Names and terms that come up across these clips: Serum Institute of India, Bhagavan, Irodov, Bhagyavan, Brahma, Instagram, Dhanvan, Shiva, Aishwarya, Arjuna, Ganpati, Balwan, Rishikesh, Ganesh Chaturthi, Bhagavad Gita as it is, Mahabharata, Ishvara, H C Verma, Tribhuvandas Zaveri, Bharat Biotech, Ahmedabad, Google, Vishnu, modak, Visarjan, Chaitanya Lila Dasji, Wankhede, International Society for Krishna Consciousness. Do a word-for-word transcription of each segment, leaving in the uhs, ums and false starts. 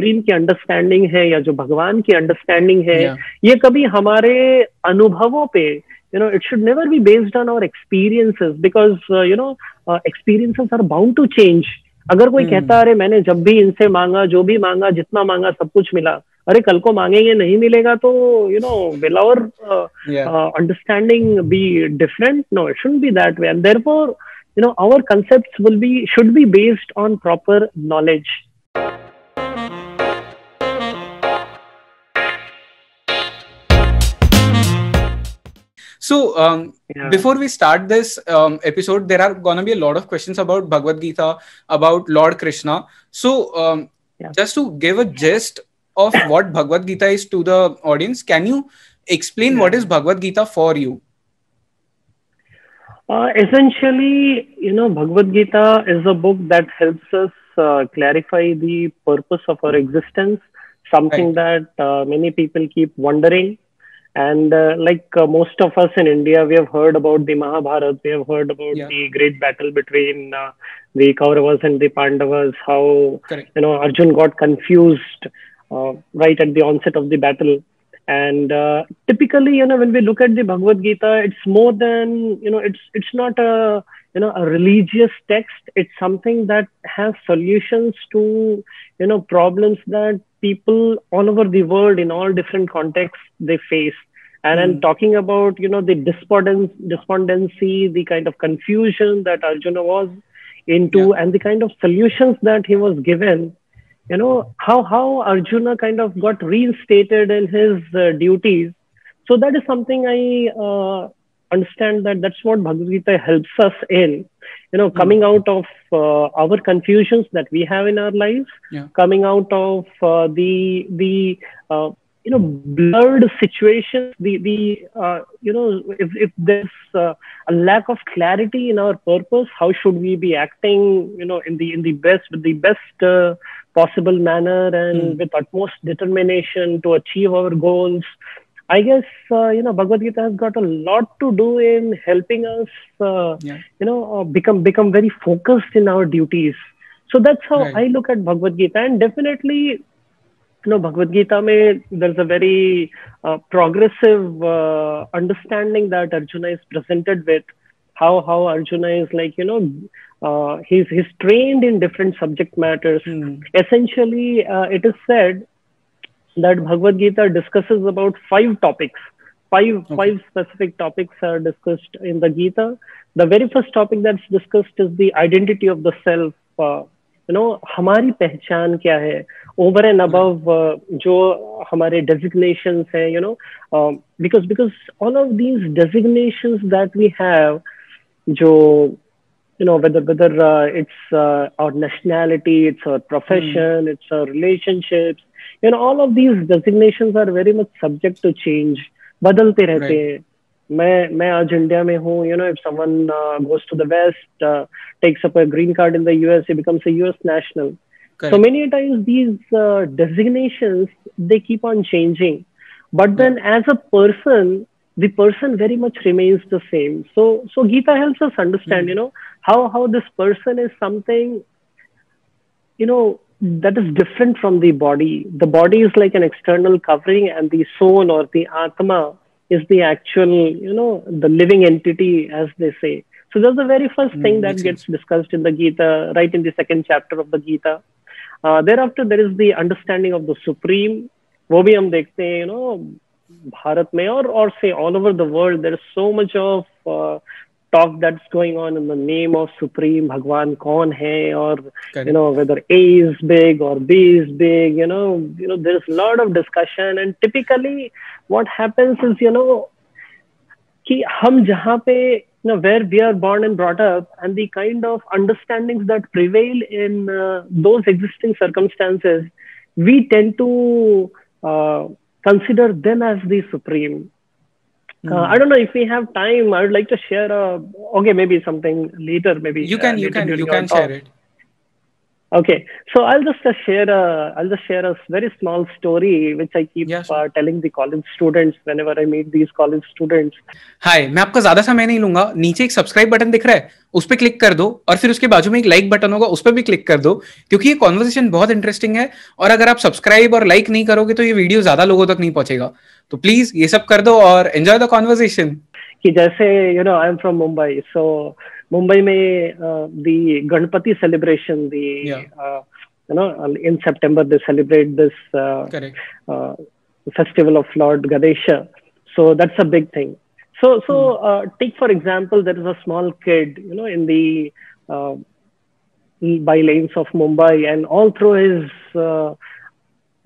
Supreme की understanding है या जो भगवान की अंडरस्टैंडिंग है, yeah. ये कभी हमारे अनुभवों पे, you know, it should never be based on our experiences because uh, you know uh, experiences are bound to change. अगर कोई hmm. कहता अरे मैंने जब भी इनसे मांगा, जो भी मांगा, जितना मांगा सब कुछ मिला, अरे कल को मांगेंगे नहीं मिलेगा, तो you know will our understanding be different? No, it shouldn't be that way. And therefore you know our concepts will be should be based on proper knowledge. So um, yeah. before we start this um, episode, there are gonna be a lot of questions about Bhagavad Gita, about Lord Krishna. So um, yeah. just to give a gist of what Bhagavad Gita is to the audience, can you explain yeah. what is Bhagavad Gita for you? Uh, essentially, you know, Bhagavad Gita is a book that helps us uh, clarify the purpose of our existence, something right. that uh, many people keep wondering. And uh, like uh, most of us in India, we have heard about the Mahabharata, we have heard about yeah. the great battle between uh, the Kauravas and the Pandavas, how, Correct. you know, Arjuna got confused uh, right at the onset of the battle. And uh, typically, you know, when we look at the Bhagavad Gita, it's more than, you know, it's it's not a, you know, a religious text. It's something that has solutions to, you know, problems that people all over the world in all different contexts they face. And mm. I'm talking about, you know, the despondence, despondency, the kind of confusion that Arjuna was into yeah. and the kind of solutions that he was given. You know, how, how Arjuna kind of got reinstated in his uh, duties. So that is something I uh, understand that that's what Bhagavad Gita helps us in, you know, coming out of uh, our confusions that we have in our lives, yeah. coming out of uh, the, the uh, you know, blurred situations, the, the uh, you know, if, if there's uh, a lack of clarity in our purpose, how should we be acting, you know, in the, in the best, with the best uh, possible manner and mm. with utmost determination to achieve our goals. I guess, uh, you know, Bhagavad Gita has got a lot to do in helping us, uh, yeah. you know, uh, become become very focused in our duties. So that's how right. I look at Bhagavad Gita. And definitely, you know, Bhagavad Gita mein, there's a very uh, progressive uh, understanding that Arjuna is presented with. How, how Arjuna is like, you know, uh, he's, he's trained in different subject matters. Mm. Essentially, uh, it is said that Bhagavad Gita discusses about five topics. Five, okay. five specific topics are discussed in the Gita. The very first topic that's discussed is the identity of the self. Uh, you know, हमारी पहचान क्या है? Over and above uh, जो हमारे designations हैं, you know, um, because, because all of these designations that we have, जो, you know, whether whether uh, it's uh, our nationality, it's our profession, mm. it's our relationships, you know, all of these designations are very much subject to change. बदलते रहते हैं. मैं मैं आज India में हूँ. You know, if someone uh, goes to the West, uh, takes up a green card in the U S, he becomes a U S national. Correct. So many times these uh, designations, they keep on changing. But then yeah. as a person, the person very much remains the same. So, so Gita helps us understand, mm. you know, how, how this person is something, you know, that is different from the body. The body is like an external covering and the soul or the Atma is the actual, you know, the living entity, as they say. So that's the very first mm, thing that gets sense. discussed in the Gita, right in the second chapter of the Gita. Uh, thereafter, there is the understanding of the Supreme. Wo bhi hum dekhte hain, you know, Bharat mein or, or say all over the world, there is so much of uh, talk that's going on in the name of Supreme, Bhagwan Kaun Hai, or, Correct. you know, whether A is big or B is big, you know, you know, there's a lot of discussion. And typically what happens is, you know, ki hum jahan pe, you know, where we are born and brought up and the kind of understandings that prevail in uh, those existing circumstances, we tend to uh, consider them as the Supreme. Mm. Uh, I don't know if we have time. I would like to share. A, okay, maybe something later. Maybe you can. Uh, you can. You can share it. Okay, so I'll just uh, share a I'll just share a very small story which I keep yeah, sure. uh, telling the college students whenever I meet these college students. Hi, मैं आपका ज़्यादा समय नहीं लूँगा. नीचे एक subscribe button दिख रहा है, उस पे क्लिक कर दो और फिर उसके बाजू में एक लाइक बटन होगा, उस पे भी क्लिक कर दो, क्योंकि ये कॉन्वर्सेशन बहुत इंटरेस्टिंग है और अगर आप सब्सक्राइब और लाइक नहीं करोगे तो ये वीडियो ज्यादा लोगों तक नहीं पहुंचेगा. तो प्लीज ये सब कर दो और एंजॉय द कॉन्वर्सेशन. कि जैसे you know I am from Mumbai, so Mumbai में the Ganpati celebration the you know in September they celebrate this festival of lord Ganesh, so that's a big thing. So, so uh, take for example, there is a small kid, you know, in the uh, by lanes of Mumbai, and all through his, uh,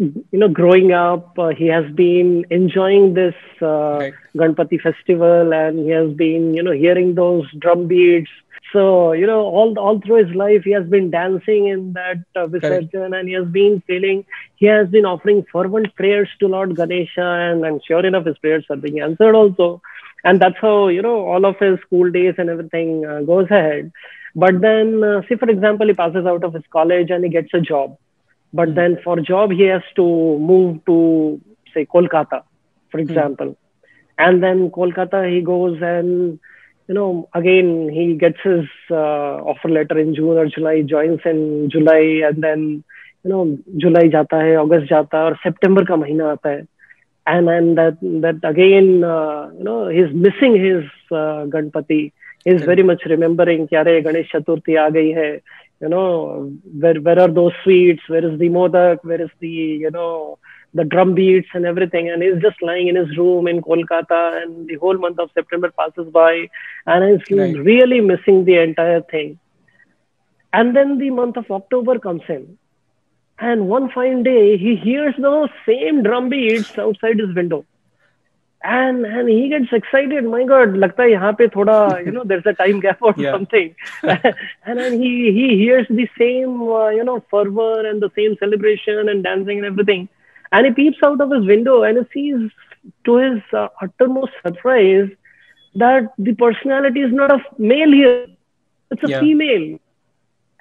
you know, growing up, uh, he has been enjoying this uh, right. Ganpati festival, and he has been, you know, hearing those drum beats. So, you know, all all through his life, he has been dancing in that uh, Visarjan, right. and he has been feeling, he has been offering fervent prayers to Lord Ganesha, and and sure enough, his prayers are being answered also. And that's how, you know, all of his school days and everything uh, goes ahead. But then, uh, say for example, he passes out of his college and he gets a job. But mm-hmm. then for job, he has to move to, say, Kolkata, for example. Mm-hmm. And then Kolkata, he goes and, you know, again, he gets his uh, offer letter in June or July, joins in July. And then, you know, July jata hai, August jata hai, or September ka mahina aata hai. And and that that again, uh, you know, he's missing his uh, Ganpati. He's okay. very much remembering, "Kyare Ganesh Chaturthi aa gayi hai." You know, where where are those sweets? Where is the modak? Where is the you know the drum beats and everything? And he's just lying in his room in Kolkata, and the whole month of September passes by, and he's right. really missing the entire thing. And then the month of October comes in. And one fine day, he hears those same drum beats outside his window, and and he gets excited. My God, लगता है यहाँ पे थोड़ा you know there's a time gap or yeah. something. And then he he hears the same uh, you know fervor and the same celebration and dancing and everything, and he peeps out of his window and he sees, to his uh, uttermost surprise, that the personality is not a male here; it's a yeah. female.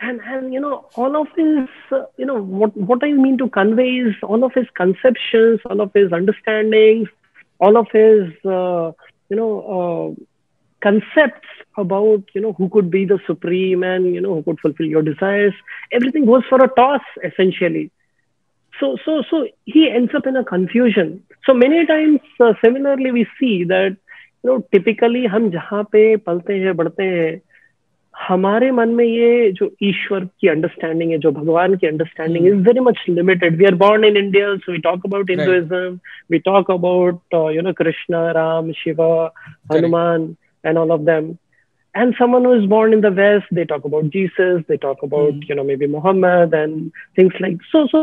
And and you know all of his uh, you know what what I mean to convey is all of his conceptions, all of his understandings, all of his uh, you know uh, concepts about you know who could be the supreme and you know who could fulfill your desires. Everything goes for a toss essentially. So so so he ends up in a confusion. So many times uh, similarly we see that you know typically हम जहाँ पे पलते हैं बढ़ते हैं, हमारे मन में ये जो ईश्वर की अंडरस्टैंडिंग है, जो भगवान की understanding is very much limited. We are born in India, so we talk about Hinduism, we talk about you know Krishna, Ram, Shiva, Hanuman and all of them. And someone who is born in the West, they talk about Jesus, they talk about mm. you know maybe Muhammad and things like so. So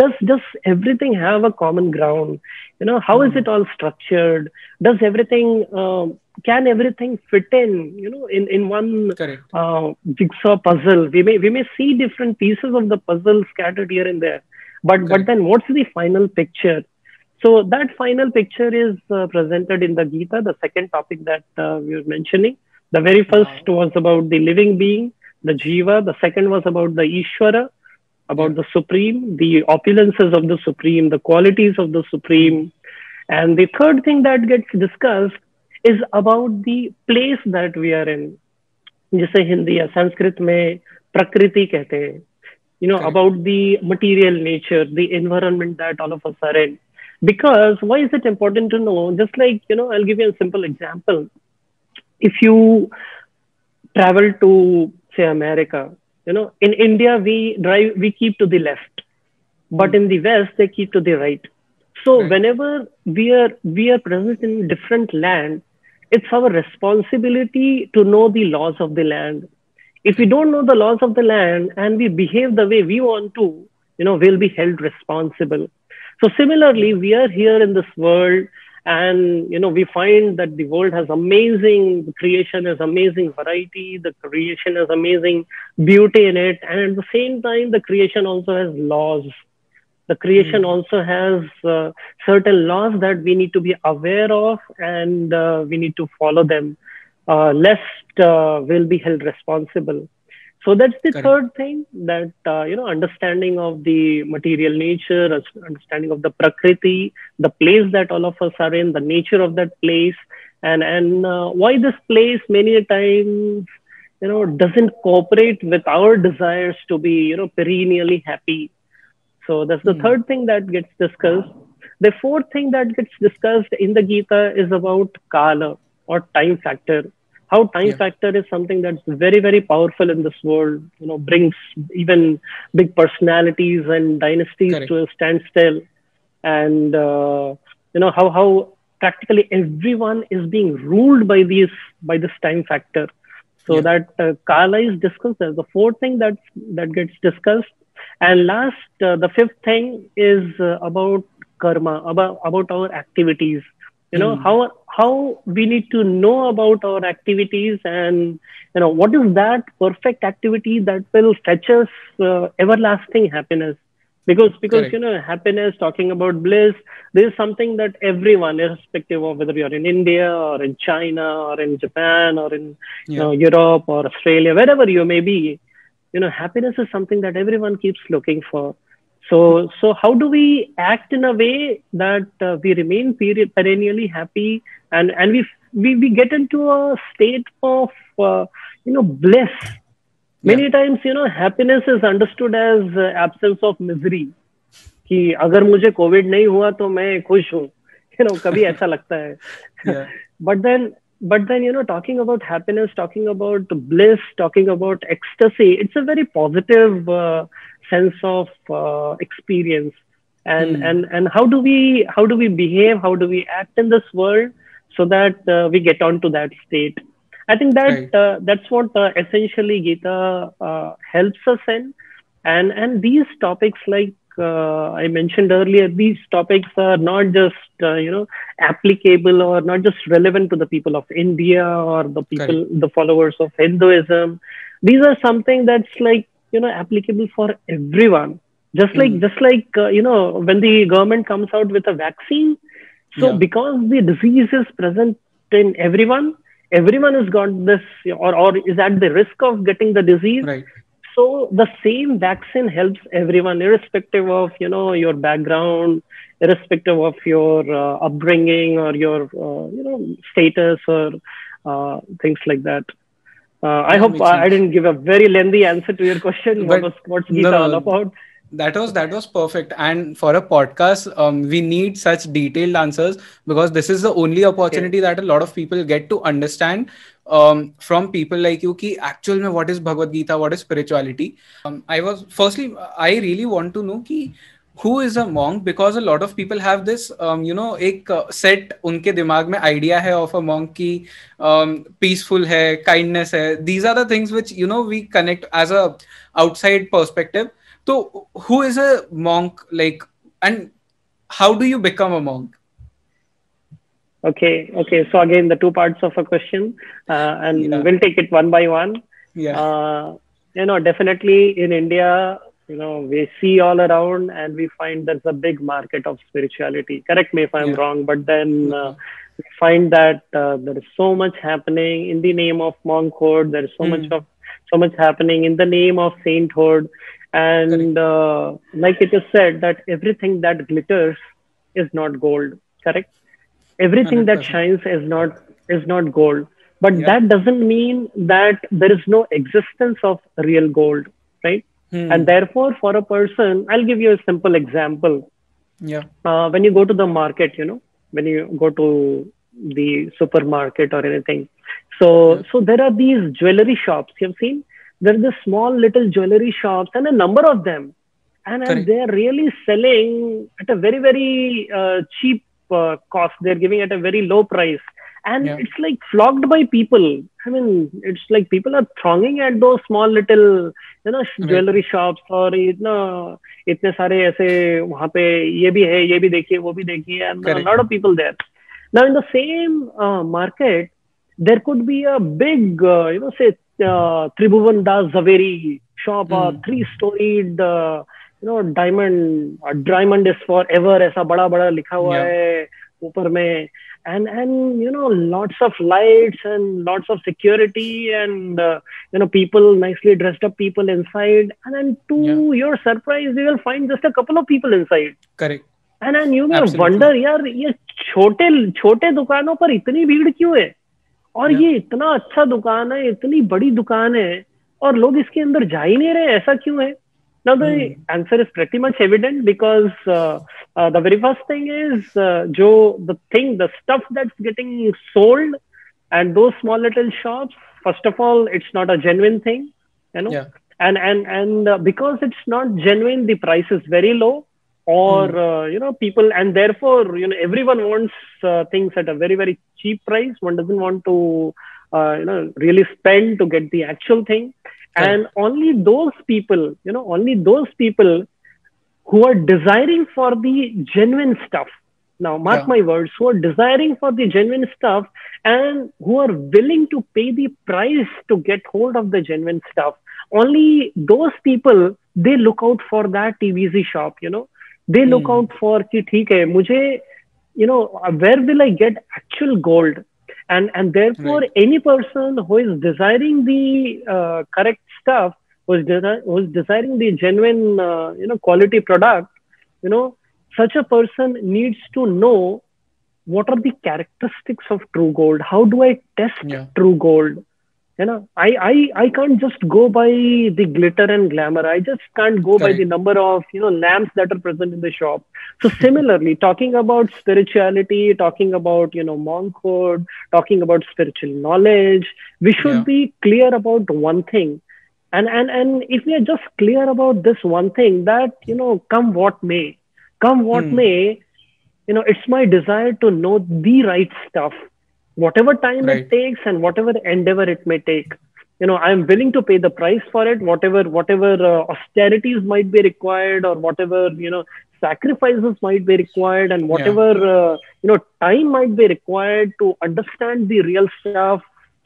does does everything have a common ground? You know how mm. is it all structured? Does everything um, can everything fit in? You know in in one uh, jigsaw puzzle. We may we may see different pieces of the puzzle scattered here and there, but Correct. but then what's the final picture? So that final picture is uh, presented in the Gita, the second topic that uh, we were mentioning. The very first was about the living being, the jiva. The second was about the Ishvara, about the supreme, the opulences of the supreme, the qualities of the supreme. And the third thing that gets discussed is about the place that we are in. Jise Hindi ya Sanskrit mein prakriti kehte hain. You know, okay. about the material nature, the environment that all of us are in. Because why is it important to know? Just like, you know, I'll give you a simple example. If you travel to, say, America, you know, in India, we drive, we keep to the left, but in the West, they keep to the right. So right. whenever we are, we are present in different land, it's our responsibility to know the laws of the land. If we don't know the laws of the land and we behave the way we want to, you know, we'll be held responsible. So similarly, we are here in this world. And, you know, we find that the world has amazing, the creation has amazing variety, the creation has amazing beauty in it. And at the same time, the creation also has laws. The creation mm. also has uh, certain laws that we need to be aware of and uh, we need to follow them, uh, lest uh, we'll be held responsible. So that's the Correct. third thing, that, uh, you know, understanding of the material nature, understanding of the Prakriti, the place that all of us are in, the nature of that place, and, and uh, why this place many a times, you know, doesn't cooperate with our desires to be, you know, perennially happy. So that's the mm. third thing that gets discussed. The fourth thing that gets discussed in the Gita is about Kala or time factor. How time yeah. factor is something that's very, very powerful in this world, you know, brings even big personalities and dynasties Correct. to a standstill. And, uh, you know, how, how practically everyone is being ruled by these, by this time factor. So yeah. that uh, Kala is discussed as the fourth thing that, that gets discussed. And last, uh, the fifth thing is uh, about karma, about, about our activities. You know, mm. how how we need to know about our activities, and, you know, what is that perfect activity that will fetch us uh, everlasting happiness? Because, because Correct. you know, happiness, talking about bliss, this is something that everyone, irrespective of whether you're in India or in China or in Japan or in yeah. you know, Europe or Australia, wherever you may be, you know, happiness is something that everyone keeps looking for. So, so how do we act in a way that uh, we remain per perennially happy, and, and we, we, we get into a state of, uh, you know, bliss. Many yeah. times, you know, happiness is understood as uh, absence of misery. कि अगर मुझे COVID नहीं हुआ तो मैं खुश हूँ, you know, कभी ऐसा लगता है. yeah. But then, but then, you know, talking about happiness, talking about bliss, talking about ecstasy, it's a very positive uh, sense of uh, experience, and mm. and and how do we how do we behave, how do we act in this world, so that uh, we get onto that state. I think that right. uh, that's what uh, essentially Gita uh, helps us in, and and these topics, like uh, I mentioned earlier, these topics are not just uh, you know, applicable or not just relevant to the people of India or the people right. the followers of Hinduism. These are something that's like, you know, applicable for everyone. Just like, mm. just like uh, you know, when the government comes out with a vaccine, so yeah. because the disease is present in everyone, everyone has got this, or, or is at the risk of getting the disease. Right. So the same vaccine helps everyone, irrespective of, you know, your background, irrespective of your uh, upbringing or your, uh, you know, status or uh, things like that. Uh, I hope I, I didn't give a very lengthy answer to your question. But what was, what's Gita no, all about? That was that was perfect. And for a podcast, um, we need such detailed answers, because this is the only opportunity okay. that a lot of people get to understand um, from people like you. Ki actual mein what is Bhagavad Gita? What is spirituality? Um, I was firstly, I really want to know ki who is a monk, because a lot of people have this, um, you know, एक set उनके दिमाग में idea है of a monk की um, peaceful है, kindness है. These are the things which, you know, we connect as a outside perspective. So who is a monk, like, and how do you become a monk? Okay, okay. So again, the two parts of a question, uh, and yeah. we'll take it one by one. Yeah. Uh, you know, definitely in India, you know, we see all around and we find there's a big market of spirituality. Correct me if I'm yeah. wrong, but then uh, we find that uh, there is so much happening in the name of monkhood. There is so mm. much of so much happening in the name of sainthood, and uh, like it is said, that everything that glitters is not gold. Correct? Everything one hundred percent. That shines is not is not gold. But yeah. that doesn't mean that there is no existence of real gold, right? Hmm. And therefore, for a person, I'll give you a simple example. Yeah. Uh, when you go to the market, you know, when you go to the supermarket or anything. So, yeah. so there are these jewelry shops, you've seen? There are the small little jewelry shops, and a number of them. And, and they're really selling at a very, very uh, cheap uh, cost. They're giving at a very low price. And yeah. it's like flogged by people. I mean, it's like people are thronging at those small little, you know, jewelry right. shops, or you know, itne sare aise wahan pe ye bhi hai, ye bhi dekhiye, wo bhi dekhiye, and a lot of people there. Now, in the same uh, market, there could be a big, uh, you know, say uh, Tribhuvandas Zaveri shop, mm. a three-storied, uh, you know, diamond. A diamond is forever. Aisa bada bada likha hua yeah. hai. Upar mein, and and you know, lots of lights and lots of security and uh, you know, people, nicely dressed up people inside, and then to yeah. your surprise you will find just a couple of people inside. Correct. And then you will wonder, यार ये छोटे छोटे दुकानों पर इतनी भीड़ क्यों है, और yeah. ये इतना अच्छा दुकान है, इतनी बड़ी दुकान है और लोग इसके अंदर जा ही नहीं रहे, ऐसा क्यों है? Now the mm. answer is pretty much evident, because uh, uh, the very first thing is uh, jo, the thing, the stuff that's getting sold and those small little shops, first of all, it's not a genuine thing, you know, yeah. and and and uh, because it's not genuine, the price is very low, or mm. uh, you know, people, and therefore, you know, everyone wants uh, things at a very, very cheap price. One doesn't want to uh, you know, really spend to get the actual thing. And only those people, you know, only those people who are desiring for the genuine stuff. Now, mark yeah. my words, who are desiring for the genuine stuff and who are willing to pay the price to get hold of the genuine stuff. Only those people, they look out for that T V Z shop, you know. They look mm. out for, ki, theek hai, mujhe, you know, where will I get actual gold? And and therefore, right. any person who is desiring the uh, correct stuff, who is, de- who is desiring the genuine, uh, you know, quality product, you know, such a person needs to know what are the characteristics of true gold. How do I test yeah. true gold? You know, I, I, I can't just go by the glitter and glamour. I just can't go Sorry. by the number of, you know, lamps that are present in the shop. So similarly, talking about spirituality, talking about, you know, monkhood, talking about spiritual knowledge, we should yeah. be clear about one thing. And, and, and if we are just clear about this one thing, that, you know, come what may, come what mm. may, you know, it's my desire to know the right stuff. Whatever time right. it takes and whatever endeavor it may take, you know, I'm willing to pay the price for it, whatever, whatever uh, austerities might be required, or whatever, you know, sacrifices might be required, and whatever, yeah. uh, you know, time might be required to understand the real stuff,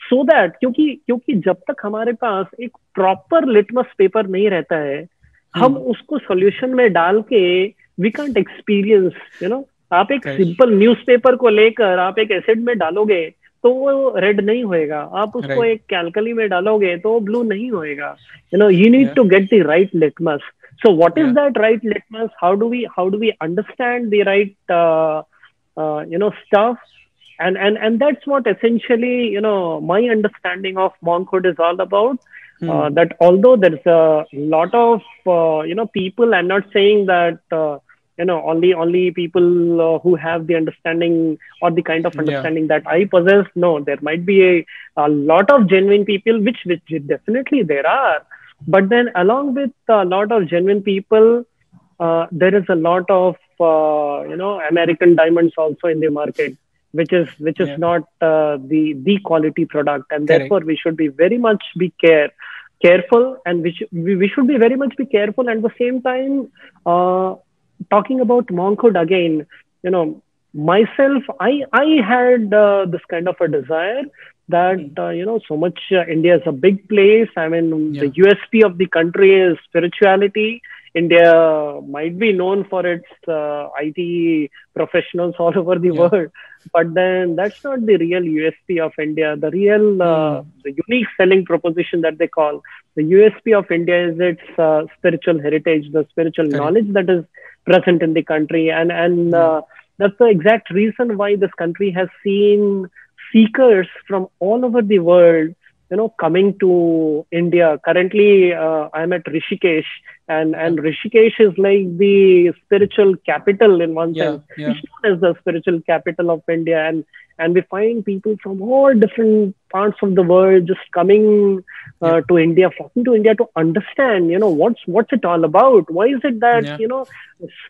so that, क्योंकि, क्योंकि जब तक हमारे पास एक proper litmus paper नहीं रहता है, hmm. हम उसको solution में डाल के, we can't experience, you know. आप एक सिंपल न्यूज़पेपर को लेकर आप एक एसिड में डालोगे तो वो रेड नहीं होएगा, आप उसको right. एक कैलकली में डालोगे तो वो ब्लू नहीं होएगा. You know, you need to get the right litmus. So what is that right litmus? How do we how do we understand the right you know stuff? And and and that's what essentially you know my understanding of monkhood is all about. That although there is a lot of you know people, I am not saying that you know, only only people uh, who have the understanding or the kind of understanding yeah. that I possess. No, there might be a, a lot of genuine people, which which definitely there are. But then along with a lot of genuine people, uh, there is a lot of, uh, you know, American diamonds also in the market, which is which is yeah. not uh, the, the quality product. And Correct. therefore, we should be very much be care careful. And we, sh- we, we should be very much be careful. And at the same time, uh, talking about monkhood again, you know, myself, I I had uh, this kind of a desire that, uh, you know, so much uh, India is a big place. I mean, yeah. the U S P of the country is spirituality. India might be known for its uh, I T professionals all over the yeah. world, but then that's not the real U S P of India. The real, uh, mm. the unique selling proposition that they call, the U S P of India is its uh, spiritual heritage, the spiritual Correct. knowledge that is present in the country. And, and uh, that's the exact reason why this country has seen seekers from all over the world, you know, coming to India. Currently, uh, I'm at Rishikesh, and, and Rishikesh is like the spiritual capital in one yeah, sense. Yeah. It's known as the spiritual capital of India. And, and we find people from all different parts of the world just coming uh, yeah. to India, flocking to India to understand, you know, what's what's it all about? Why is it that, yeah. you know,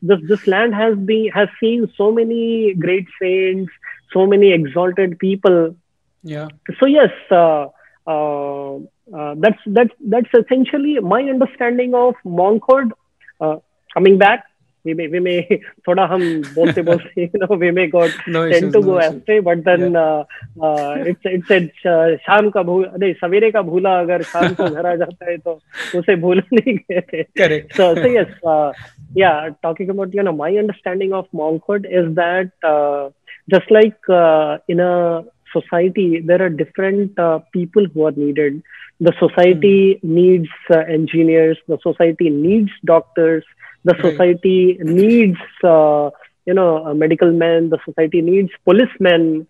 this this land has been has seen so many great saints, so many exalted people? Yeah. So yes, uh, uh, uh, that's that's that's essentially my understanding of monkhood. Uh, coming back. We may, we may, thoda hum bolte bolte, you know, we may got no tend to no go astray, but then yeah. uh, uh, it's it's it's uh, शाम का भूल, नहीं सवेरे का भूला अगर शाम को घर आ जाता है तो उसे भूल नहीं कहते. Correct. So, so yes, uh, yeah, talking about, you know, my understanding of monkhood is that uh, Just like uh, in a society, there are different uh, people who are needed. The society mm-hmm. needs uh, engineers. The society needs doctors. The society right. needs, uh, you know, medical men. The society needs policemen.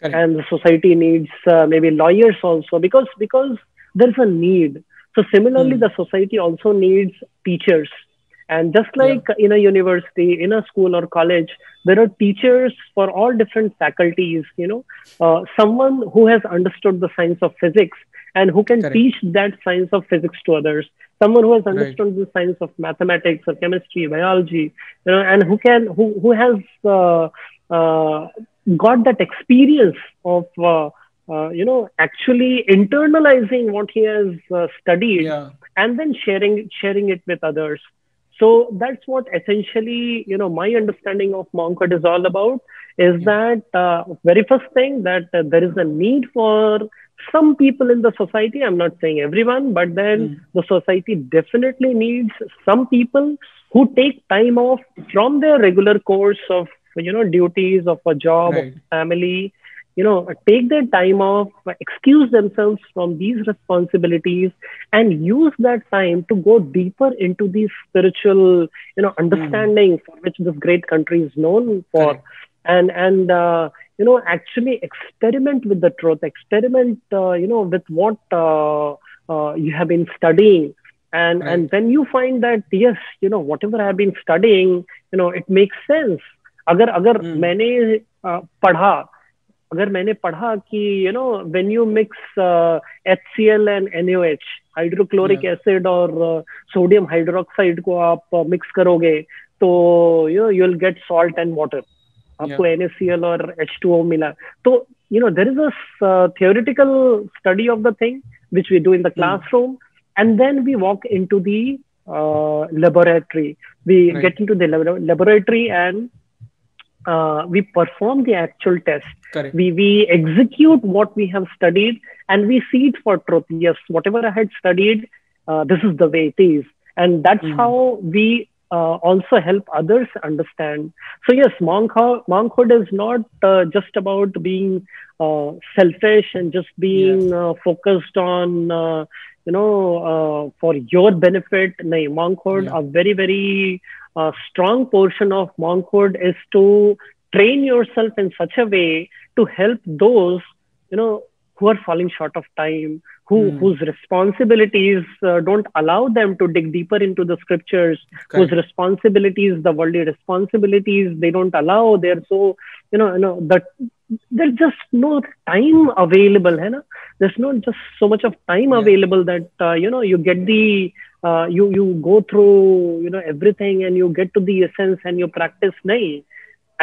Correct. And the society needs uh, maybe lawyers also, because because there's a need. So similarly, mm. the society also needs teachers. And just like yeah. in a university, in a school or college, there are teachers for all different faculties, you know, uh, someone who has understood the science of physics and who can Correct. Teach that science of physics to others. Someone who has understood right. the science of mathematics or chemistry, biology, you know, and who can, who, who has uh, uh, got that experience of, uh, uh, you know, actually internalizing what he has uh, studied yeah. and then sharing, sharing it with others. So that's what essentially, you know, my understanding of monkhood is all about, is yeah. that uh, very first thing that uh, there is a need for some people in the society. I'm not saying everyone, but then mm. the society definitely needs some people who take time off from their regular course of, you know, duties, of a job, right. of family, you know, take their time off, excuse themselves from these responsibilities and use that time to go deeper into these spiritual, you know, understanding mm. for which this great country is known for. Correct. And, and uh, you know, actually experiment with the truth, experiment, uh, you know, with what uh, uh, you have been studying. And, right. and then you find that, yes, you know, whatever I have been studying, you know, it makes sense. Agar, agar mm. maine uh, padha, अगर मैंने पढ़ा कि you know when you mix HCL and NAOH hydrochloric acid और sodium hydroxide को आप mix करोगे तो you know you will get salt and water, आपको एनएसीएल और एच टू ओ मिला. तो you know there is a theoretical study of the thing which we do in the classroom and then we walk into the laboratory. We get into the laboratory and Uh, we perform the actual test. Correct. We we execute what we have studied and we see it for truth. Yes, whatever I had studied, uh, this is the way it is. And that's mm. how we uh, also help others understand. So yes, monkho- monkhood is not uh, just about being uh, selfish and just being yes. uh, focused on, uh, you know, uh, for your benefit. No, monkhood yeah. are very, very... A strong portion of monkhood is to train yourself in such a way to help those, you know, who are falling short of time, who mm. whose responsibilities uh, don't allow them to dig deeper into the scriptures, okay. whose responsibilities, the worldly responsibilities, they don't allow. They're so, you know, you know that there's just no time available, hai na? There's not just so much of time yeah. available that uh, you know you get the. Uh, you you go through, you know, everything and you get to the essence and you practice nahi.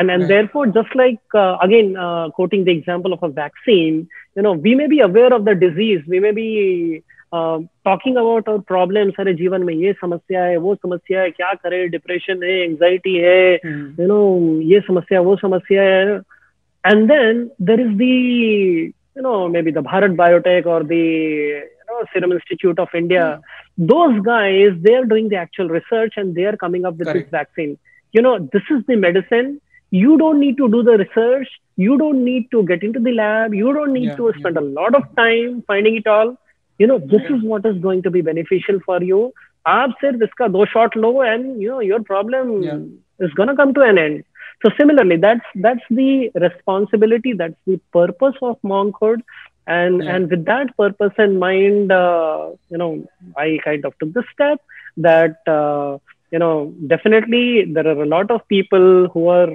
And and right. therefore, just like uh, again uh, quoting the example of a vaccine, you know, we may be aware of the disease, we may be uh, talking about our problems. Sare jeevan mein ye samasya hai, wo samasya hai, kya kare, depression hai, anxiety hai, hmm. you know, ye samasya, wo samasya hai. And then there is the, you know, maybe the Bharat Biotech or the Serum Institute of India, mm. those guys, they are doing the actual research and they are coming up with Correct. This vaccine. You know, this is the medicine. You don't need to do the research. You don't need to get into the lab. You don't need yeah, to spend yeah. a lot of time finding it all. You know, this yeah. is what is going to be beneficial for you. Aap sirf iska do shot lo and, you know, your problem yeah. is going to come to an end. So similarly, that's, that's the responsibility. That's the purpose of monkhood. And yeah. and with that purpose in mind, uh, you know, I kind of took this step that, uh, you know, definitely there are a lot of people who are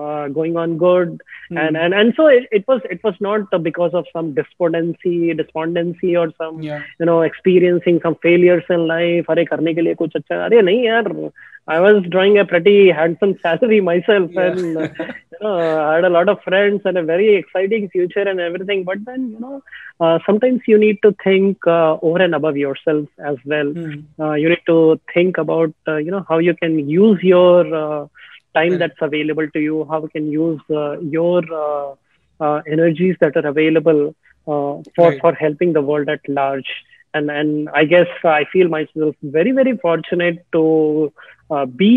uh, going on good. Mm. And, and and so it, it was it was not because of some despondency, despondency or some, yeah. you know, experiencing some failures in life. Arey, karne ke liye kuch achha. Arey, nahi yaar. I was drawing a pretty handsome salary myself yeah. and uh, you know, I had a lot of friends and a very exciting future and everything. But then, you know, uh, sometimes you need to think uh, over and above yourself as well. Mm. Uh, you need to think about, uh, you know, how you can use your uh, time yeah. that's available to you, how you can use uh, your uh, uh, energies that are available uh, for, right. for helping the world at large. and and I guess I feel myself very, very fortunate to uh, be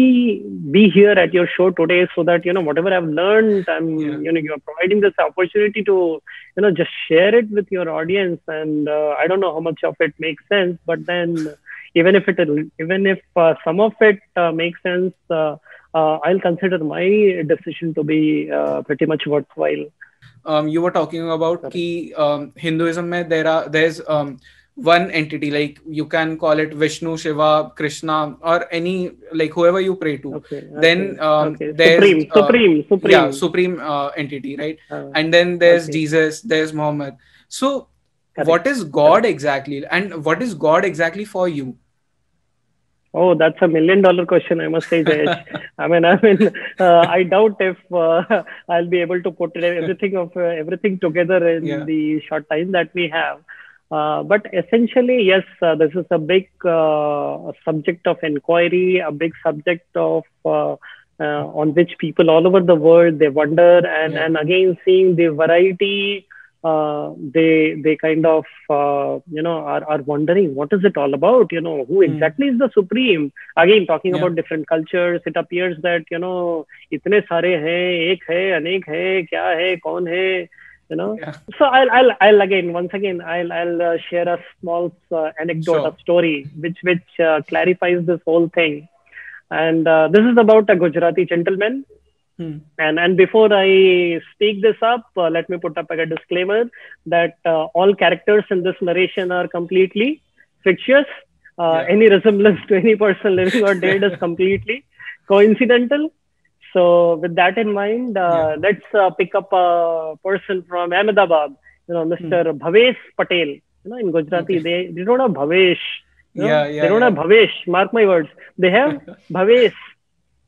be here at your show today, so that, you know, whatever I've learned, I'm yeah. you know you're providing this opportunity to, you know, just share it with your audience. And uh, I don't know how much of it makes sense, but then even if it even if uh, some of it uh, makes sense, uh, uh, I'll consider my decision to be uh, pretty much worthwhile. Um, you were talking about ki um, Hinduism mein there are there's um, one entity, like you can call it Vishnu, Shiva, Krishna, or any, like, whoever you pray to. Okay, then okay, um, okay. there's supreme, uh, supreme, supreme, yeah, supreme uh, entity, right? Uh, and then there's okay. Jesus, there's Muhammad. So, Correct. what is God Correct. exactly, and what is God exactly for you? Oh, that's a million dollar question, I must say, Jayesh. I mean, I mean, uh, I doubt if uh, I'll be able to put everything of uh, everything together in yeah. the short time that we have. Uh, but essentially, yes, uh, this is a big uh, subject of inquiry, a big subject of uh, uh, on which people all over the world, they wonder, and yeah. and again, seeing the variety, uh, they they kind of uh, you know are are wondering what is it all about? You know, who exactly mm. is the supreme? Again, talking yeah. about different cultures, it appears that, you know, इतने सारे हैं, एक है, अनेक है, क्या है, कौन है? You know, yeah. so I'll, I'll, I'll again, once again, I'll, I'll uh, share a small uh, anecdote, sure. a story, which, which uh, clarifies this whole thing. And uh, this is about a Gujarati gentleman. Hmm. And and before I speak this up, uh, let me put up a disclaimer that uh, all characters in this narration are completely fictitious. Uh, yeah. Any resemblance to any person living or dead is completely coincidental. So with that in mind, uh, yeah. let's uh, pick up a person from Ahmedabad, you know, Mister Hmm. Bhavesh Patel. You know, in Gujarati, okay. they, they don't have Bhavesh. You know? yeah, yeah, they don't yeah. have Bhavesh, mark my words. They have Bhavesh,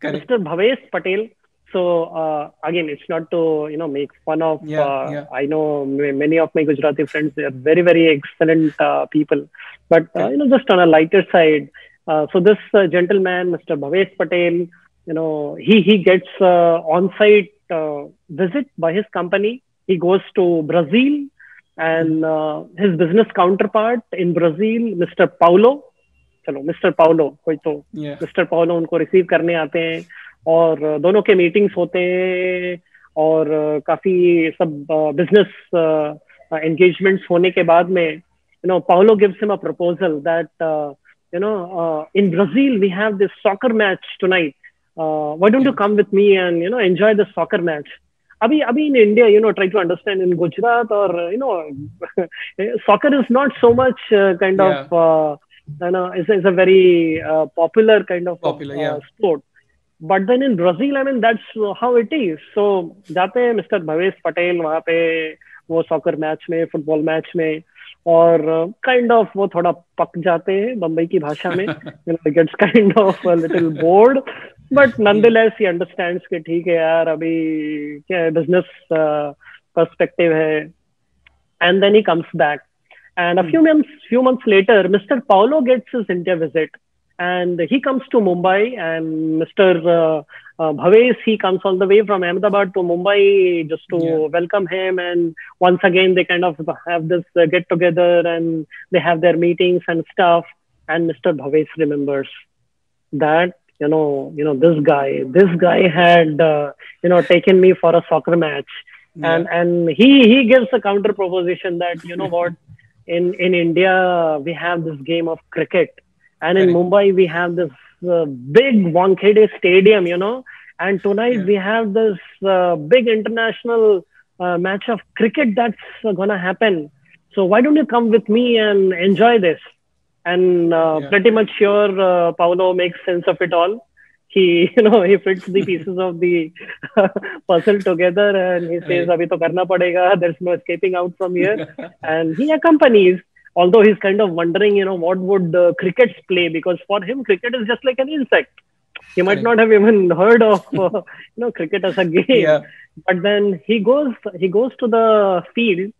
Mister Bhavesh Patel. So uh, again, it's not to, you know, make fun of, yeah, uh, yeah. I know many of my Gujarati friends, they are very, very excellent uh, people. But, uh, you know, just on a lighter side. Uh, so this uh, gentleman, Mister Bhavesh Patel, you know, he, he gets uh, on-site uh, visit by his company. He goes to Brazil, and uh, his business counterpart in Brazil, Mister Paulo. Chalo, Mister Paulo, koi to. Yeah. Mister Paulo unko receive karne aate hain. और uh, दोनों के meetings होते हैं, और uh, काफी सब uh, business uh, uh, engagements होने के बाद में, you know, Paulo gives him a proposal that, uh, you know, uh, in Brazil, we have this soccer match tonight. Uh, why don't yeah. you come with me and, you know, enjoy the soccer match? Abhi, abhi in India, you know, try to understand, in Gujarat, or, you know, soccer is not so much uh, kind yeah. of, uh, you know, it's, it's a very uh, popular kind of popular, uh, yeah. sport. But then in Brazil, I mean, that's how it is. So, जाते हैं Mister Bhavesh Patel वहाँ पे वो soccer match में, football match में, और kind of वो थोड़ा पक जाते हैं बम्बई की भाषा में. You know, it gets kind of a little bored. But nonetheless, he understands कि ठीक है यार, अभी क्या है, business uh, perspective है. And then he comes back. And a few months, few months later, Mister Paulo gets his India visit. And he comes to Mumbai, and Mister Uh, uh, Bhavesh, he comes all the way from Ahmedabad to Mumbai just to yeah. welcome him. And once again, they kind of have this uh, get together, and they have their meetings and stuff. And Mister Bhavesh remembers that, you know, you know, this guy, this guy had, uh, you know, taken me for a soccer match. Yeah. And, and he, he gives a counter proposition that, you know what, in, in India, we have this game of cricket. And in Mumbai, we have this uh, big Wankhede stadium, you know. And tonight yeah. we have this uh, big international uh, match of cricket that's uh, going to happen. So why don't you come with me and enjoy this? And uh, yeah. pretty much sure uh, Paulo makes sense of it all. He, you know, he fits the pieces of the uh, puzzle together, and he says, "Abhi to karna padega. There's no escaping out from here." And he accompanies. Although he's kind of wondering, you know, what would uh, crickets play? Because for him, cricket is just like an insect. He might not have even heard of, uh, you know, cricket as a game. Yeah. But then he goes, he goes to the field.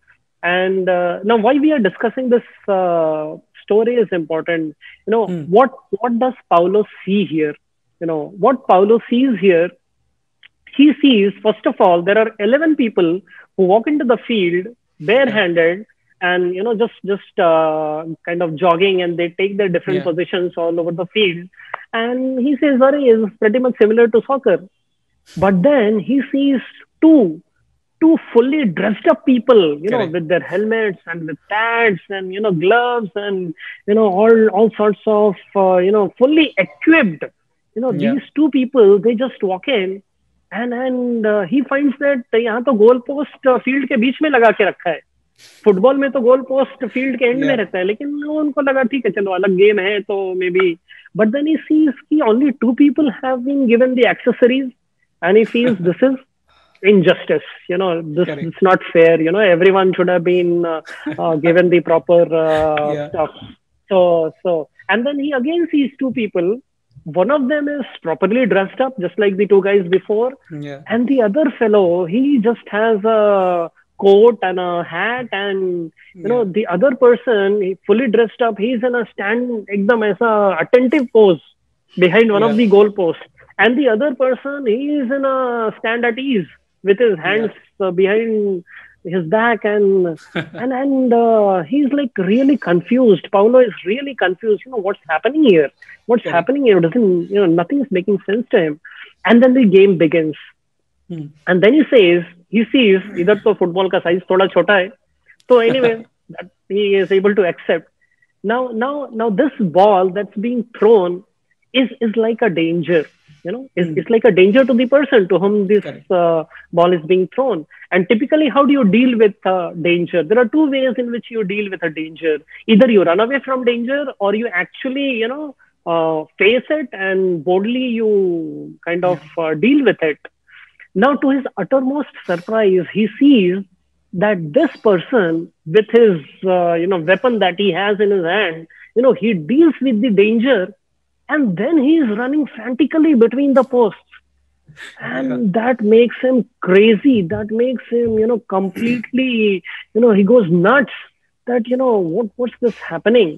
And uh, now why we are discussing this uh, story is important. You know, hmm. what, what does Paulo see here? You know, what Paulo sees here, he sees, first of all, there are eleven people who walk into the field barehanded. Yeah. and you know just just uh, kind of jogging, and they take their different yeah. positions all over the field. And he says Hari is pretty much similar to soccer. But then he sees two two fully dressed up people, you Correct. know, with their helmets and with pads and you know gloves and you know all all sorts of uh, you know fully equipped. You know yeah. these two people, they just walk in, and and uh, he finds that यहाँ तो goal post field के बीच में लगा के रखा है. Football में तो गोल पोस्ट फील्ड के एंड yeah. में रहता है, लेकिन उनको लगा ठीक है चलो अलग गेम है तो may be. But then he sees कि only two people have been given the accessories and he feels this is injustice, you know, this Correct. it's not fair, you know, everyone should have been uh, uh, given the proper uh, yeah. stuff. So, so, and then he again sees two people. One of them is properly dressed up, just like the two guys before. Yeah. And the other fellow, he just has a coat and a hat, and, you yeah. know, the other person, he fully dressed up, he's in a stand, ekdam aisa attentive pose behind one yeah. of the goal posts. And the other person, he is in a stand at ease, with his hands yeah. uh, behind his back, and and and uh, he's like really confused. Paulo is really confused. You know what's happening here? What's Correct. happening here? Doesn't you know? Nothing is making sense to him. And then the game begins. Hmm. And then he says, he sees either to football ka size thoda chota hai. So anyway, that he is able to accept. Now, now, now, this ball that's being thrown is is like a danger. You know, it's, mm. it's like a danger to the person to whom this uh, ball is being thrown. And typically, how do you deal with uh, danger? There are two ways in which you deal with a danger. Either you run away from danger, or you actually, you know, uh, face it and boldly you kind of yeah. uh, deal with it. Now, to his uttermost surprise, he sees that this person with his, uh, you know, weapon that he has in his hand, you know, he deals with the danger. And then he is running frantically between the posts. And yeah. that makes him crazy. That makes him, you know, completely, you know, he goes nuts that, you know, what what's this happening?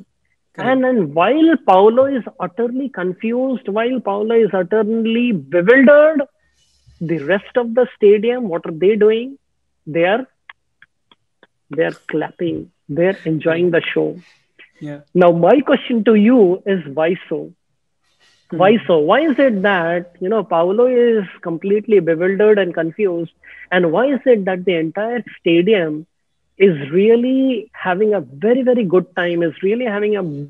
Correct. And and while Paulo is utterly confused, while Paulo is utterly bewildered, the rest of the stadium, what are they doing? They are, they are clapping. They are enjoying the show. Yeah. Now, my question to you is why so? Why so? Why is it that, you know, Paulo is completely bewildered and confused? And why is it that the entire stadium is really having a very, very good time, is really having a you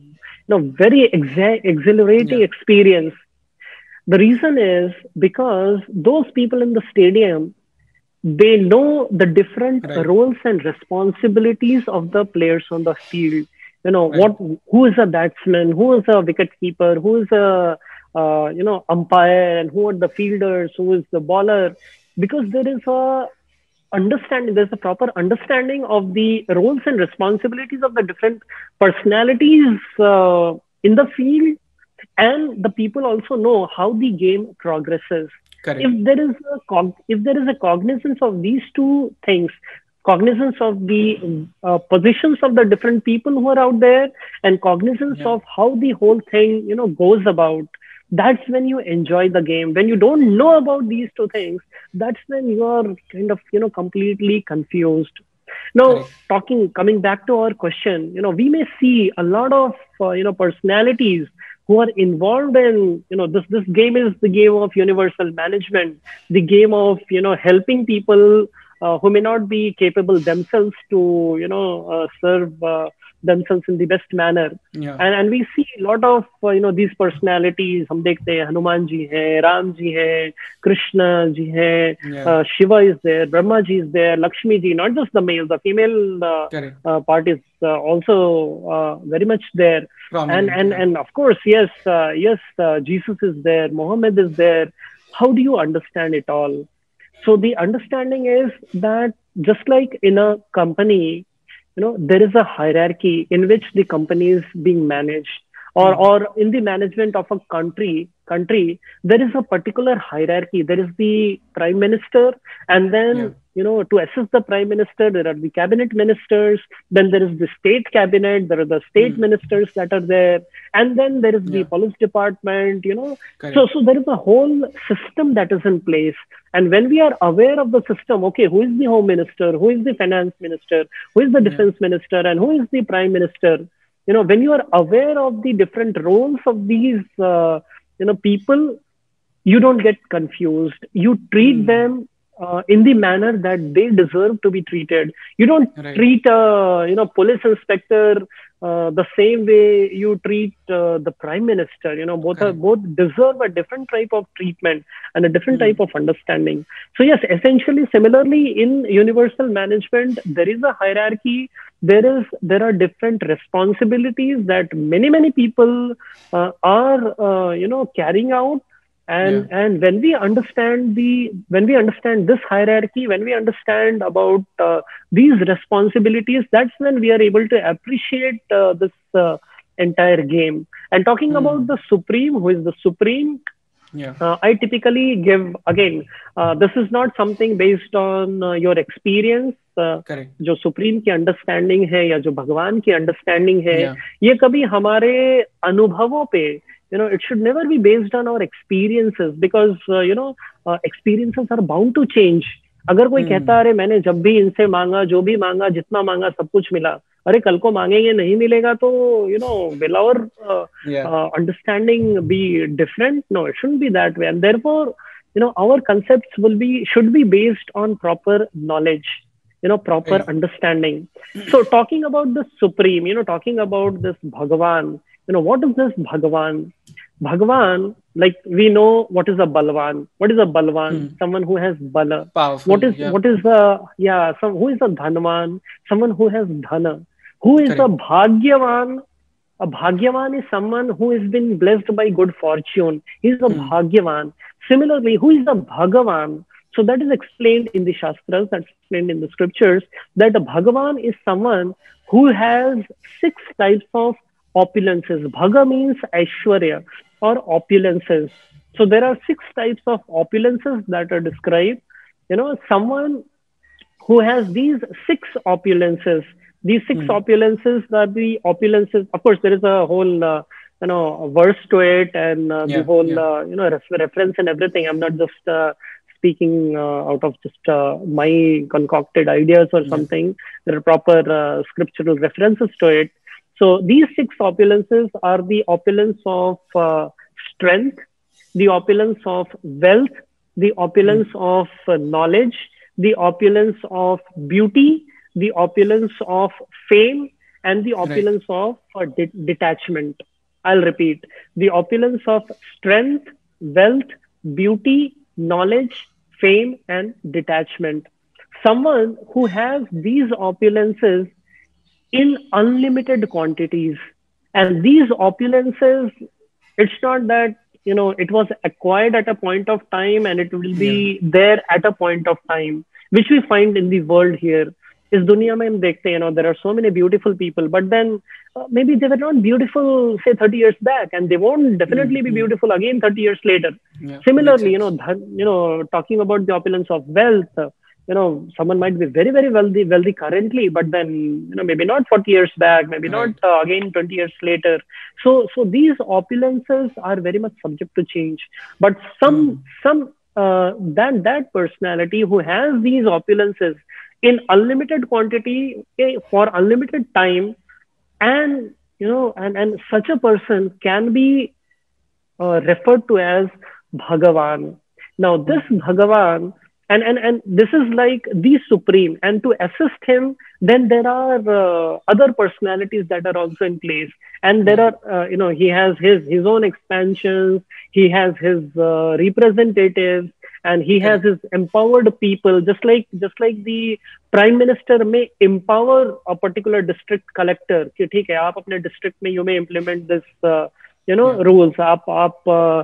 know, very exa- exhilarating yeah. experience? The reason is because those people in the stadium, they know the different right. roles and responsibilities of the players on the field. You know, right. what? Who is a batsman, who is a wicket keeper, who is a, uh, you know, umpire, and who are the fielders, who is the bowler, because there is a understanding, there's a proper understanding of the roles and responsibilities of the different personalities uh, in the field, and the people also know how the game progresses. Correct. If there is a cog- if there is a cognizance of these two things, cognizance of the uh, positions of the different people who are out there, and cognizance yeah. of how the whole thing, you know, goes about. That's when you enjoy the game. When you don't know about these two things, that's when you are kind of, you know, completely confused. Now, right. talking, coming back to our question, you know, we may see a lot of, uh, you know, personalities who are involved in, you know, this, this game is the game of universal management, the game of, you know, helping people Uh, who may not be capable themselves to, you know, uh, serve uh, themselves in the best manner. Yeah. And and we see a lot of, uh, you know, these personalities. हम देखते हैं हनुमान जी हैं, राम जी हैं, कृष्णा जी हैं, yeah. uh, Shiva is there, Brahma ji is there, Lakshmi ji. Not just the male, the female uh, uh, part is uh, also uh, very much there. Prominent, and and yeah. and of course, yes, uh, yes, uh, Jesus is there, Muhammad is there. How do you understand it all? So the understanding is that just like in a company, you know, there is a hierarchy in which the company is being managed, or, or in the management of a country, country, there is a particular hierarchy. There is the prime minister, and then, yeah. you know, to assist the prime minister, there are the cabinet ministers, then there is the state cabinet, there are the state mm. ministers that are there, and then there is yeah. the police department, you know. Correct. So, so there is a whole system that is in place. And when we are aware of the system, okay, who is the home minister, who is the finance minister, who is the defense yeah. minister, and who is the prime minister, you know, when you are aware of the different roles of these, uh, you know, people, you don't get confused. You treat mm. them uh, in the manner that they deserve to be treated. You don't right. treat, uh, you know, police inspector uh, the same way you treat uh, the prime minister. You know, both okay. are, both deserve a different type of treatment and a different mm. type of understanding. So yes, essentially, similarly, in universal management, there is a hierarchy. There is, there are different responsibilities that many, many people uh, are, uh, you know, carrying out. And, yeah. and when we understand the, when we understand this hierarchy, when we understand about uh, these responsibilities, that's when we are able to appreciate uh, this uh, entire game. And talking mm. about the Supreme, who is the Supreme, yeah. uh, I typically give, again, uh, this is not something based on uh, your experience. जो supreme की understanding है या जो भगवान की understanding है yeah. ये कभी हमारे अनुभवों पे, you know, it should never be based on our experiences, because uh, you know uh, experiences are bound to change. अगर कोई hmm. कहता अरे मैंने जब भी इनसे मांगा, जो भी मांगा, जितना मांगा सब कुछ मिला, अरे कल को मांगेंगे नहीं मिलेगा, तो you know will our uh, yeah. uh, understanding be different? No, it shouldn't be that way. And therefore, you know, our concepts will be should be based on proper knowledge. You know, proper yeah. understanding. So talking about the Supreme, you know, talking about this Bhagavan, you know, what is this Bhagavan? Bhagavan, like we know what is a Balwan. What is a Balwan? Hmm. Someone who has Bala. Powerful, what is, yeah. what is a, yeah, some, who is a Dhanvan? Someone who has Dhana. Who is Correct. a Bhagyavan? A Bhagyavan is someone who has been blessed by good fortune. He is a hmm. Bhagyavan. Similarly, who is a Bhagavan? So that is explained in the Shastras, that's explained in the scriptures, that a Bhagavan is someone who has six types of opulences. Bhaga means Aishwarya or opulences. So there are six types of opulences that are described. You know, someone who has these six opulences, these six mm. opulences are the opulences. Of course, there is a whole... Uh, you know, verse to it and uh, yeah, the whole, yeah. uh, you know, re reference and everything. I'm not just uh, speaking uh, out of just uh, my concocted ideas or yeah. something. There are proper uh, scriptural references to it. So these six opulences are the opulence of uh, strength, the opulence of wealth, the opulence mm. of uh, knowledge, the opulence of beauty, the opulence of fame, and the opulence right. of uh, de detachment. I'll repeat, the opulence of strength, wealth, beauty, knowledge, fame, and detachment. Someone who has these opulences in unlimited quantities. And these opulences, it's not that, you know, it was acquired at a point of time and it will be yeah. there at a point of time, which we find in the world here. इस दुनिया में हम देखते हैं, you know, there are so many beautiful people, but then uh, maybe they were not beautiful say thirty years back, and they won't definitely mm-hmm. be beautiful again thirty years later. Yeah, Similarly, you know, th you know, talking about the opulence of wealth, uh, you know, someone might be very, very wealthy, wealthy currently, but then, you know, maybe not forty years back, maybe right. not uh, again twenty years later. So, so these opulences are very much subject to change, but some, mm. some uh, that that personality who has these opulences in unlimited quantity for unlimited time, and you know, and and such a person can be uh, referred to as Bhagavan. Now, this Bhagavan, and and and this is like the Supreme. And to assist him, then there are uh, other personalities that are also in place. And there are, uh, you know, he has his his own expansions. He has his uh, representatives. And he has his empowered people, just like just like the prime minister may empower a particular district collector. कि ठीक है आप अपने district में you may implement this, uh, you know, yeah. rules. आप आप uh,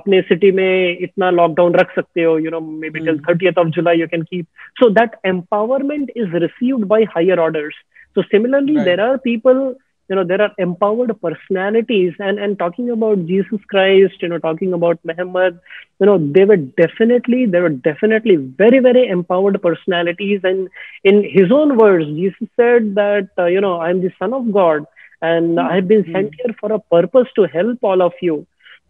अपने city में इतना lockdown रख सकते हो, you know, maybe mm. till thirtieth of July you can keep. So that empowerment is received by higher orders. So similarly, right. there are people you know, there are empowered personalities, and, and talking about Jesus Christ, you know, talking about Muhammad, you know, they were definitely, they were definitely very, very empowered personalities. And in his own words, Jesus said that, uh, you know, I'm the Son of God, and mm-hmm. I've been sent here for a purpose to help all of you.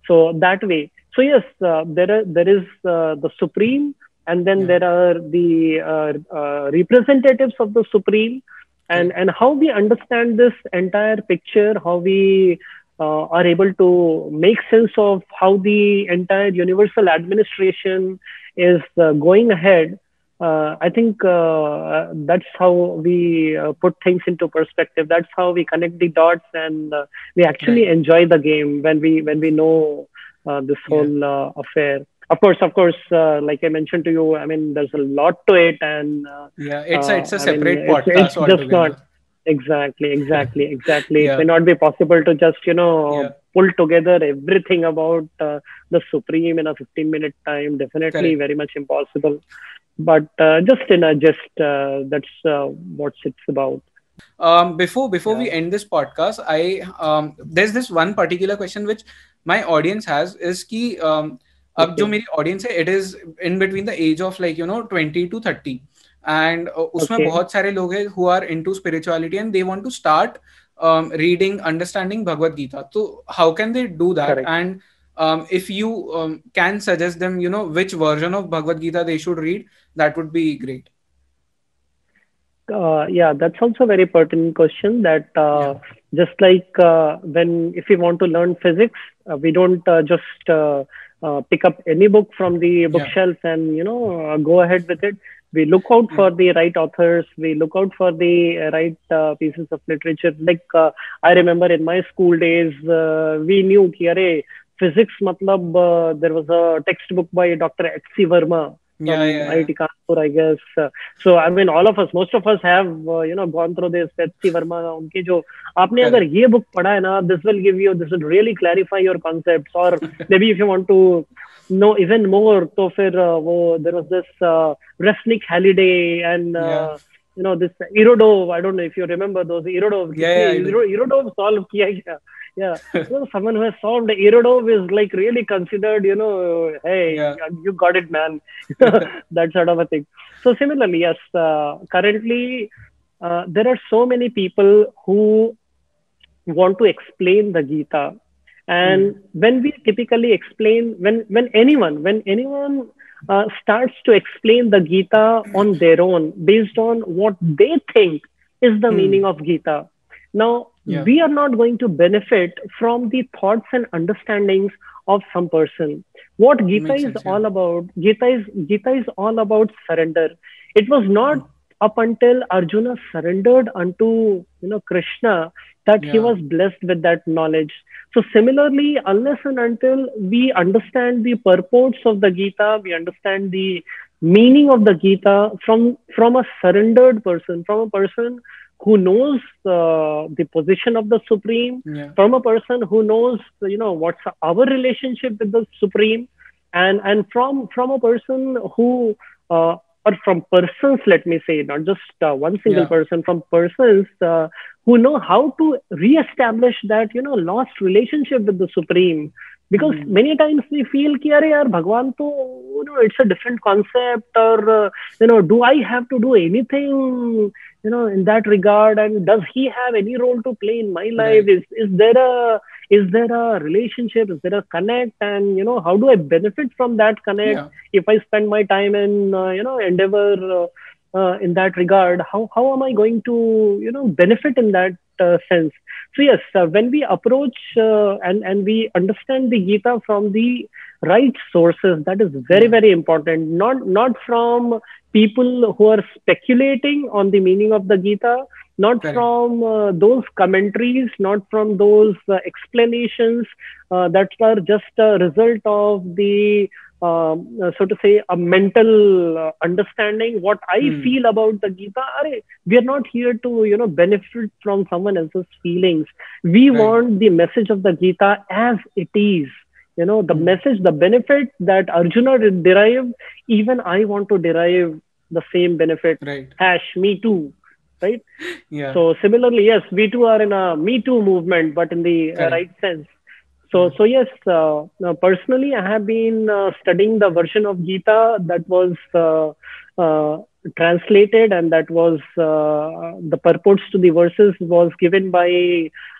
So that way. So yes, uh, there are, there is uh, the Supreme, and then yeah. there are the uh, uh, representatives of the Supreme. And, and how we understand this entire picture, how we uh, are able to make sense of how the entire universal administration is uh, going ahead, uh, I think uh, that's how we uh, put things into perspective. That's how we connect the dots, and uh, we actually right. enjoy the game when we when we know uh, this whole yeah. uh, affair. Of course, of course, uh, like I mentioned to you, I mean, there's a lot to it, and uh, yeah, it's a, it's a separate I mean, podcast. It's, it's just not exactly, exactly, exactly. Yeah. It may not be possible to just you know yeah. pull together everything about uh, the Supreme in a fifteen minute time. Definitely, very much impossible. But uh, just in a just uh, that's uh, what it's about. Um, before before yeah. we end this podcast, I um, there's this one particular question which my audience has is ki. Um, अब जो मेरी audience है it is in between the age of like you know twenty to thirty, and उसमें बहुत सारे लोग हैं who are into spirituality and they want to start reading understanding Bhagavad Gita. तो how can they do that, and if you can suggest them you know which version of Bhagavad Gita they should read, that would be great. Uh, yeah, that's also a very pertinent question that uh, yeah. just like uh, when if we want to learn physics, uh, we don't uh, just uh, uh, pick up any book from the bookshelf yeah. and, you know, uh, go ahead with it. We look out mm. for the right authors. We look out for the right uh, pieces of literature. Like uh, I remember in my school days, uh, we knew ki, "Arey, physics, matlab, uh, there was a textbook by Doctor H C Verma. Yeah, yeah, yeah. I T Kanpur, I guess. Uh, so I mean, all of us, most of us have, uh, you know, gone through this. H C Verma, उनके जो आपने अगर ये book पढ़ा है ना, this will give you, this will really clarify your concepts. Or maybe if you want to know even more, तो फिर uh, वो there was this uh, Resnick Halliday and. Uh, yeah. You know, this Irodov, I don't know if you remember those Irodov. Yeah, yeah, yeah. Irodov solved. Yeah, yeah. yeah. So someone who has solved Irodov is like really considered, you know, hey, yeah. you got it, man. That sort of a thing. So similarly, yes, uh, currently uh, there are so many people who want to explain the Gita. And mm. when we typically explain, when, when anyone, when anyone... Uh, starts to explain the Gita on their own based on what they think is the mm. meaning of Gita. Now, yeah. we are not going to benefit from the thoughts and understandings of some person. What that Gita is sense, all yeah. about, Gita is, Gita is all about surrender. It was not mm. up until Arjuna surrendered unto, you know, Krishna that yeah. he was blessed with that knowledge. So similarly, unless and until we understand the purports of the Gita, we understand the meaning of the Gita from, from a surrendered person, from a person who knows uh, the position of the Supreme, yeah. from a person who knows, you know, what's our relationship with the Supreme, and, and from, from a person who... Uh, or from persons, let me say, not just uh, one single yeah. person, from persons uh, who know how to re-establish that, you know, lost relationship with the Supreme. Because mm. many times we feel, ki, "Arey yaar, Bhagwan to, you know, it's a different concept," or, uh, you know, do I have to do anything, you know, in that regard? And does he have any role to play in my life? Right. Is, is there a... Is there a relationship? Is there a connect? And, you know, how do I benefit from that connect? Yeah. If I spend my time in, uh, you know, endeavor uh, uh, in that regard, how, how am I going to, you know, benefit in that uh, sense? So, yes, uh, when we approach uh, and, and we understand the Gita from the right sources, that is very, very important. Not, not from people who are speculating on the meaning of the Gita, not right. from uh, those commentaries, not from those uh, explanations uh, that are just a result of the, um, uh, so to say, a mental uh, understanding, what I mm. feel about the Gita. Arey, we are not here to, you know, benefit from someone else's feelings. We right. want the message of the Gita as it is. You know, the message, the benefit that Arjuna derived, even I want to derive the same benefit. Right. Hash, me too. right? Yeah. So similarly, yes, we too are in a Me Too movement, but in the uh, right sense. So, so yes, uh, personally, I have been uh, studying the version of Gita that was uh, uh, translated, and that was uh, the purports to the verses was given by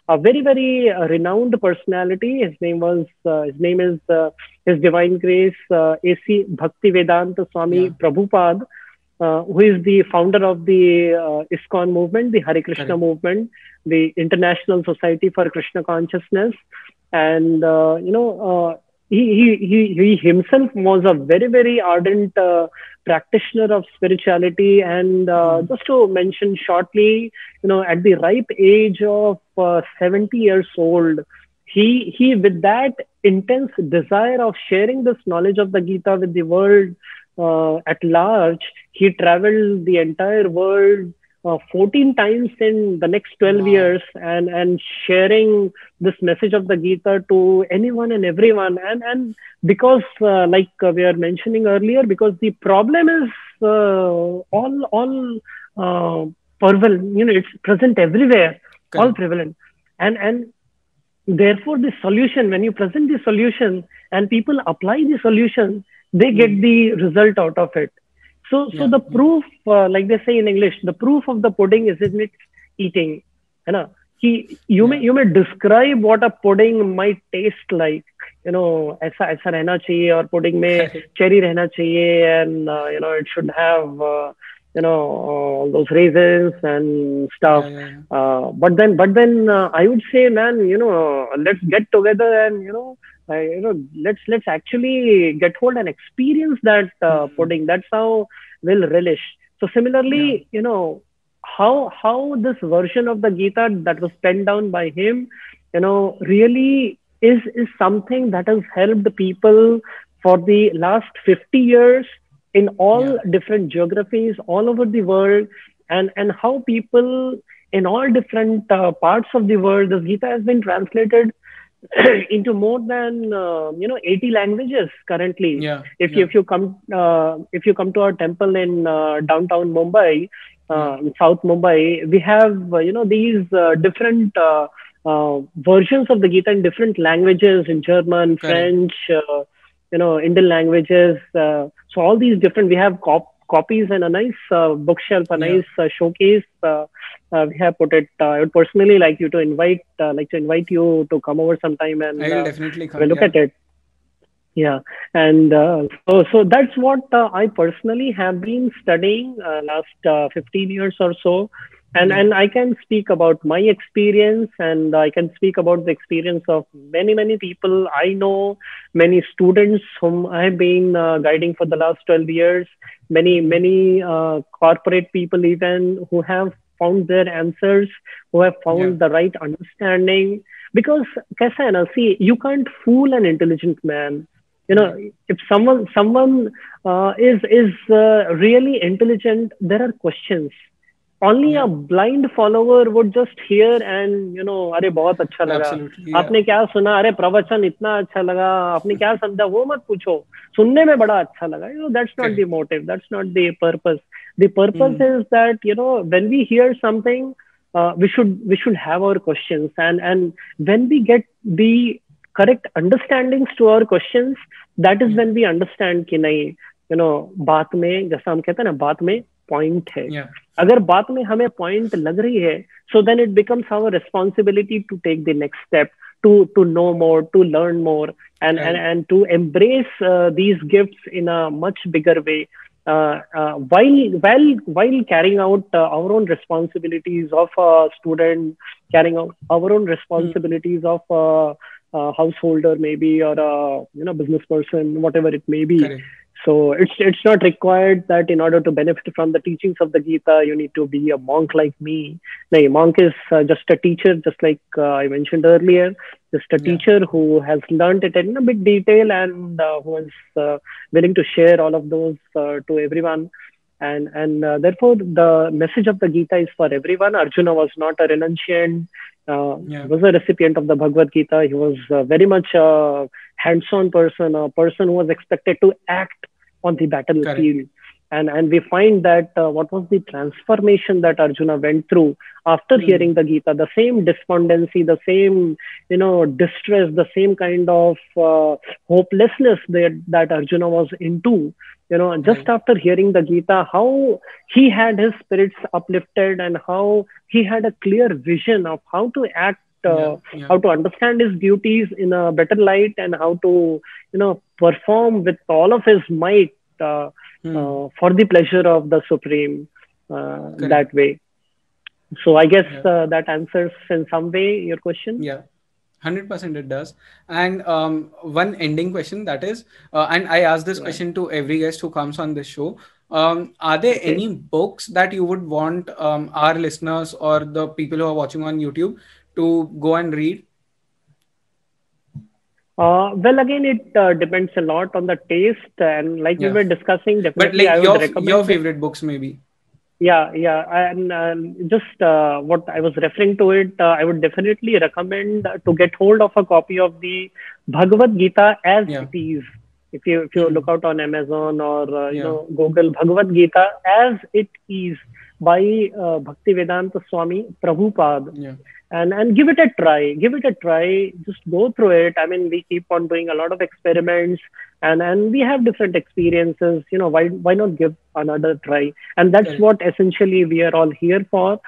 a very, very renowned personality. His name was, uh, his name is uh, His Divine Grace, uh, A C Bhaktivedanta Swami yeah. Prabhupada, uh, who is the founder of the uh, ISKCON movement, the Hare Krishna Correct. movement, the International Society for Krishna Consciousness. And, uh, you know, uh, he, he, he himself was a very, very ardent uh, practitioner of spirituality. And uh, mm. just to mention shortly, you know, at the ripe age of uh, seventy years old, he, he, with that intense desire of sharing this knowledge of the Gita with the world uh, at large, he traveled the entire world Uh, fourteen times in the next twelve wow. years, and and sharing this message of the Gita to anyone and everyone. And and because uh, like uh, we are mentioning earlier, because the problem is uh, all all uh, prevalent, you know, it's present everywhere, okay. all prevalent, and and therefore the solution, when you present the solution and people apply the solution, they mm. get the result out of it. So, so yeah. the proof, uh, like they say in English, the proof of the pudding is in its eating. You know, he, you yeah. may, you may describe what a pudding might taste like. You know, aisa aisa rehna chahiye, or pudding mein cherry rehna chahiye, and uh, you know, it should have uh, you know all those raisins and stuff. Yeah, yeah. Uh, but then, but then uh, I would say, man, you know, let's get together and you know. Uh, you know, let's let's actually get hold and experience that uh, pudding. That's how we'll relish. So similarly, yeah. you know, how how this version of the Gita that was penned down by him, you know, really is is something that has helped the people for the last fifty years in all yeah. different geographies all over the world, and and how people in all different uh, parts of the world, this Gita has been translated into more than uh, you know eighty languages currently. Yeah, if yeah. you if you come uh, if you come to our temple in uh, downtown Mumbai, uh, yeah. South Mumbai, we have uh, you know these uh, different uh, uh, versions of the Gita in different languages, in German, okay. French, uh, you know Indian languages. Uh, so all these different, we have cop copies and a nice uh, bookshelf, a yeah. nice uh, showcase. Uh, Uh, we have put it. Uh, I would personally like you to invite, uh, like to invite you to come over sometime and I will uh, definitely come, we'll look yeah. at it. Yeah, and uh, so so that's what uh, I personally have been studying uh, last uh, fifteen years or so, and yeah. and I can speak about my experience, and I can speak about the experience of many many people I know, many students whom I have been uh, guiding for the last twelve years, many many uh, corporate people even who have found their answers, who have found yeah. the right understanding. Because, kaisa hai na, see, you can't fool an intelligent man. You know, yeah. if someone someone uh, is is uh, really intelligent, there are questions. Only yeah. a blind follower would just hear and you know, अरे बहुत अच्छा लगा. Absolutely, yeah. आपने क्या सुना? अरे प्रवचन इतना अच्छा लगा. आपने क्या समझा? वो मत पूछो. सुनने में बड़ा अच्छा लगा. You know, that's not okay. the motive. That's not the purpose. The purpose mm. is that, you know, when we hear something, uh, we should we should have our questions, and and when we get the correct understandings to our questions, that is when we understand कि नहीं, you know, बात में, जैसा हम कहते हैं ना, बात में point है. yeah. अगर बात में हमें point लग रही है, so then it becomes our responsibility to take the next step, to to know more, to learn more, and yeah. and and to embrace uh, these gifts in a much bigger way. Uh, uh, while while while carrying out uh, our own responsibilities of a student, carrying out our own responsibilities mm. of a, a householder maybe, or a you know business person, whatever it may be. Correct. So it's it's not required that in order to benefit from the teachings of the Gita, you need to be a monk like me. No, monk is uh, just a teacher, just like uh, I mentioned earlier, just a yeah. teacher who has learned it in a big detail, and uh, who is uh, willing to share all of those uh, to everyone. And and uh, therefore, the message of the Gita is for everyone. Arjuna was not a renunciant. Uh, yeah. He was a recipient of the Bhagavad Gita. He was uh, very much a hands-on person, a person who was expected to act on the battlefield. And, and we find that uh, what was the transformation that Arjuna went through after mm. hearing the Gita, the same despondency, the same, you know, distress, the same kind of uh, hopelessness that, that Arjuna was into, you know, mm. just after hearing the Gita, how he had his spirits uplifted and how he had a clear vision of how to act, Uh, yeah, yeah. how to understand his duties in a better light and how to, you know, perform with all of his might uh, hmm. uh, for the pleasure of the Supreme uh, that way. So I guess yeah. uh, that answers in some way your question. Yeah, one hundred percent it does. And um, one ending question that is, uh, and I ask this yeah. question to every guest who comes on this show. Um, are there okay. any books that you would want um, our listeners or the people who are watching on YouTube to go and read? Uh, well, again, it uh, depends a lot on the taste, and like yeah. we were discussing, definitely. But like I your, would recommend your favorite it. books, maybe. Yeah, yeah, and um, just uh, what I was referring to it, uh, I would definitely recommend to get hold of a copy of the Bhagavad Gita as yeah. it is. If you if you look out on Amazon or uh, you yeah. know Google Bhagavad Gita as it is by uh, Bhaktivedanta Swami Prabhupada. Yeah. And, and give it a try, give it a try, just go through it. I mean, we keep on doing a lot of experiments and, and we have different experiences, you know, why, why not give another try? And that's what essentially we are all here for.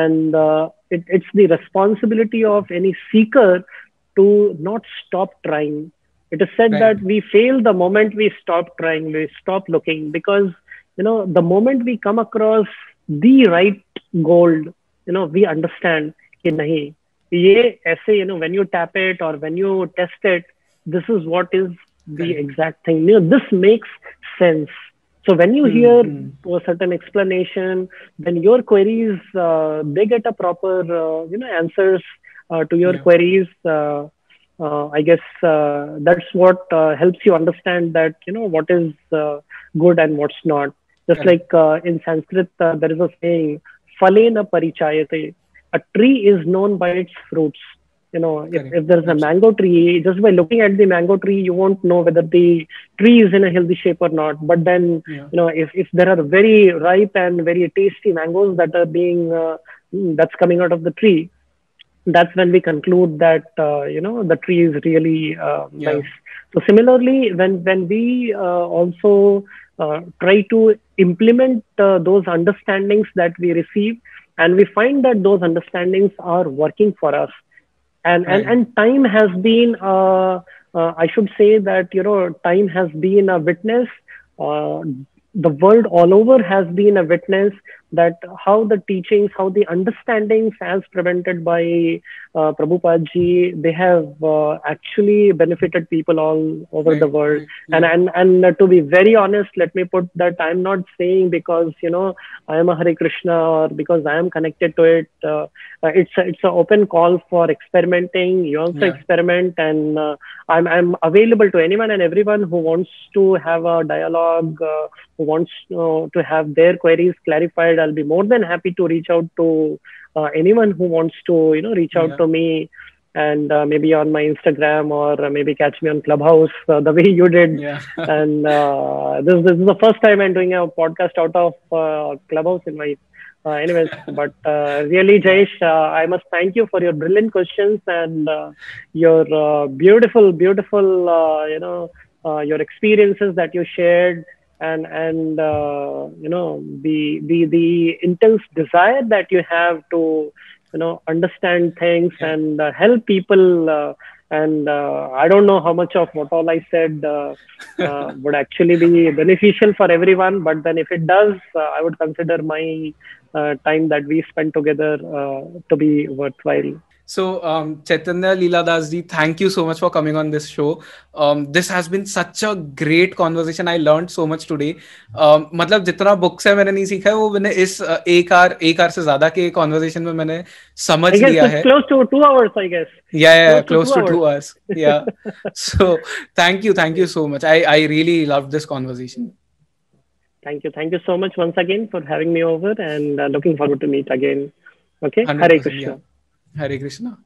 And uh, it, it's the responsibility of any seeker to not stop trying. It is said right. that we fail the moment we stop trying, we stop looking, because, you know, the moment we come across the right gold, you know, we understand. Nahi. Ye aise, you know, when you tap it or when you test it, this is what is the right. exact thing. You know, this makes sense. So when you mm-hmm. hear a certain explanation, then your queries, uh, they get a proper, uh, you know, answers uh, to your yeah. queries. Uh, uh, I guess uh, that's what uh, helps you understand that, you know, what is uh, good and what's not. Just yeah. like uh, in Sanskrit, uh, there is a saying, "Phalena parichayate." A tree is known by its fruits. You know, if, if there's a mango tree, just by looking at the mango tree, you won't know whether the tree is in a healthy shape or not. But then, yeah. you know, if, if there are very ripe and very tasty mangoes that are being, uh, that's coming out of the tree, that's when we conclude that, uh, you know, the tree is really uh, yeah. nice. So similarly, when, when we uh, also uh, try to implement uh, those understandings that we receive, and we find that those understandings are working for us. And, right. and, and time has been, uh, uh, I should say that, you know, time has been a witness. Uh, the world all over has been a witness that how the teachings, how the understandings as presented by uh, Prabhupada ji, they have uh, actually benefited people all over right. the world. Right. And, and, and to be very honest, let me put that I'm not saying because, you know, I am a Hare Krishna or because I am connected to it. Uh, it's a, it's an open call for experimenting. You also yeah. experiment, and uh, I'm, I'm available to anyone and everyone who wants to have a dialogue, uh, who wants uh, to have their queries clarified. I'll be more than happy to reach out to uh, anyone who wants to, you know, reach out yeah. to me, and uh, maybe on my Instagram or maybe catch me on Clubhouse uh, the way you did. Yeah. and uh, this, this is the first time I'm doing a podcast out of uh, Clubhouse in my, uh, anyways, but uh, really, Jayesh, uh, I must thank you for your brilliant questions and uh, your uh, beautiful, beautiful, uh, you know, uh, your experiences that you shared. And, and uh, you know, the, the, the intense desire that you have to, you know, understand things yeah. and uh, help people. Uh, and uh, I don't know how much of what all I said uh, uh, would actually be beneficial for everyone. But then if it does, uh, I would consider my uh, time that we spent together uh, to be worthwhile. So, um, Chaitanya Lila Dasji, thank you so much for coming on this show. Um, this has been such a great conversation. I learned so much today. Um, मतलब जितना books है मैंने नहीं सीखा है वो मैंने इस एक आर एक आर से ज़्यादा के conversation में मैंने समझ लिया है. Close to two hours, I guess. Yeah, yeah, close, close to, two, to hours. two hours. Yeah. So, thank you, thank you so much. I I really loved this conversation. Thank you, thank you so much once again for having me over, and uh, looking forward to meet again. Okay, Hare Krishna. Yeah. Hare Krishna.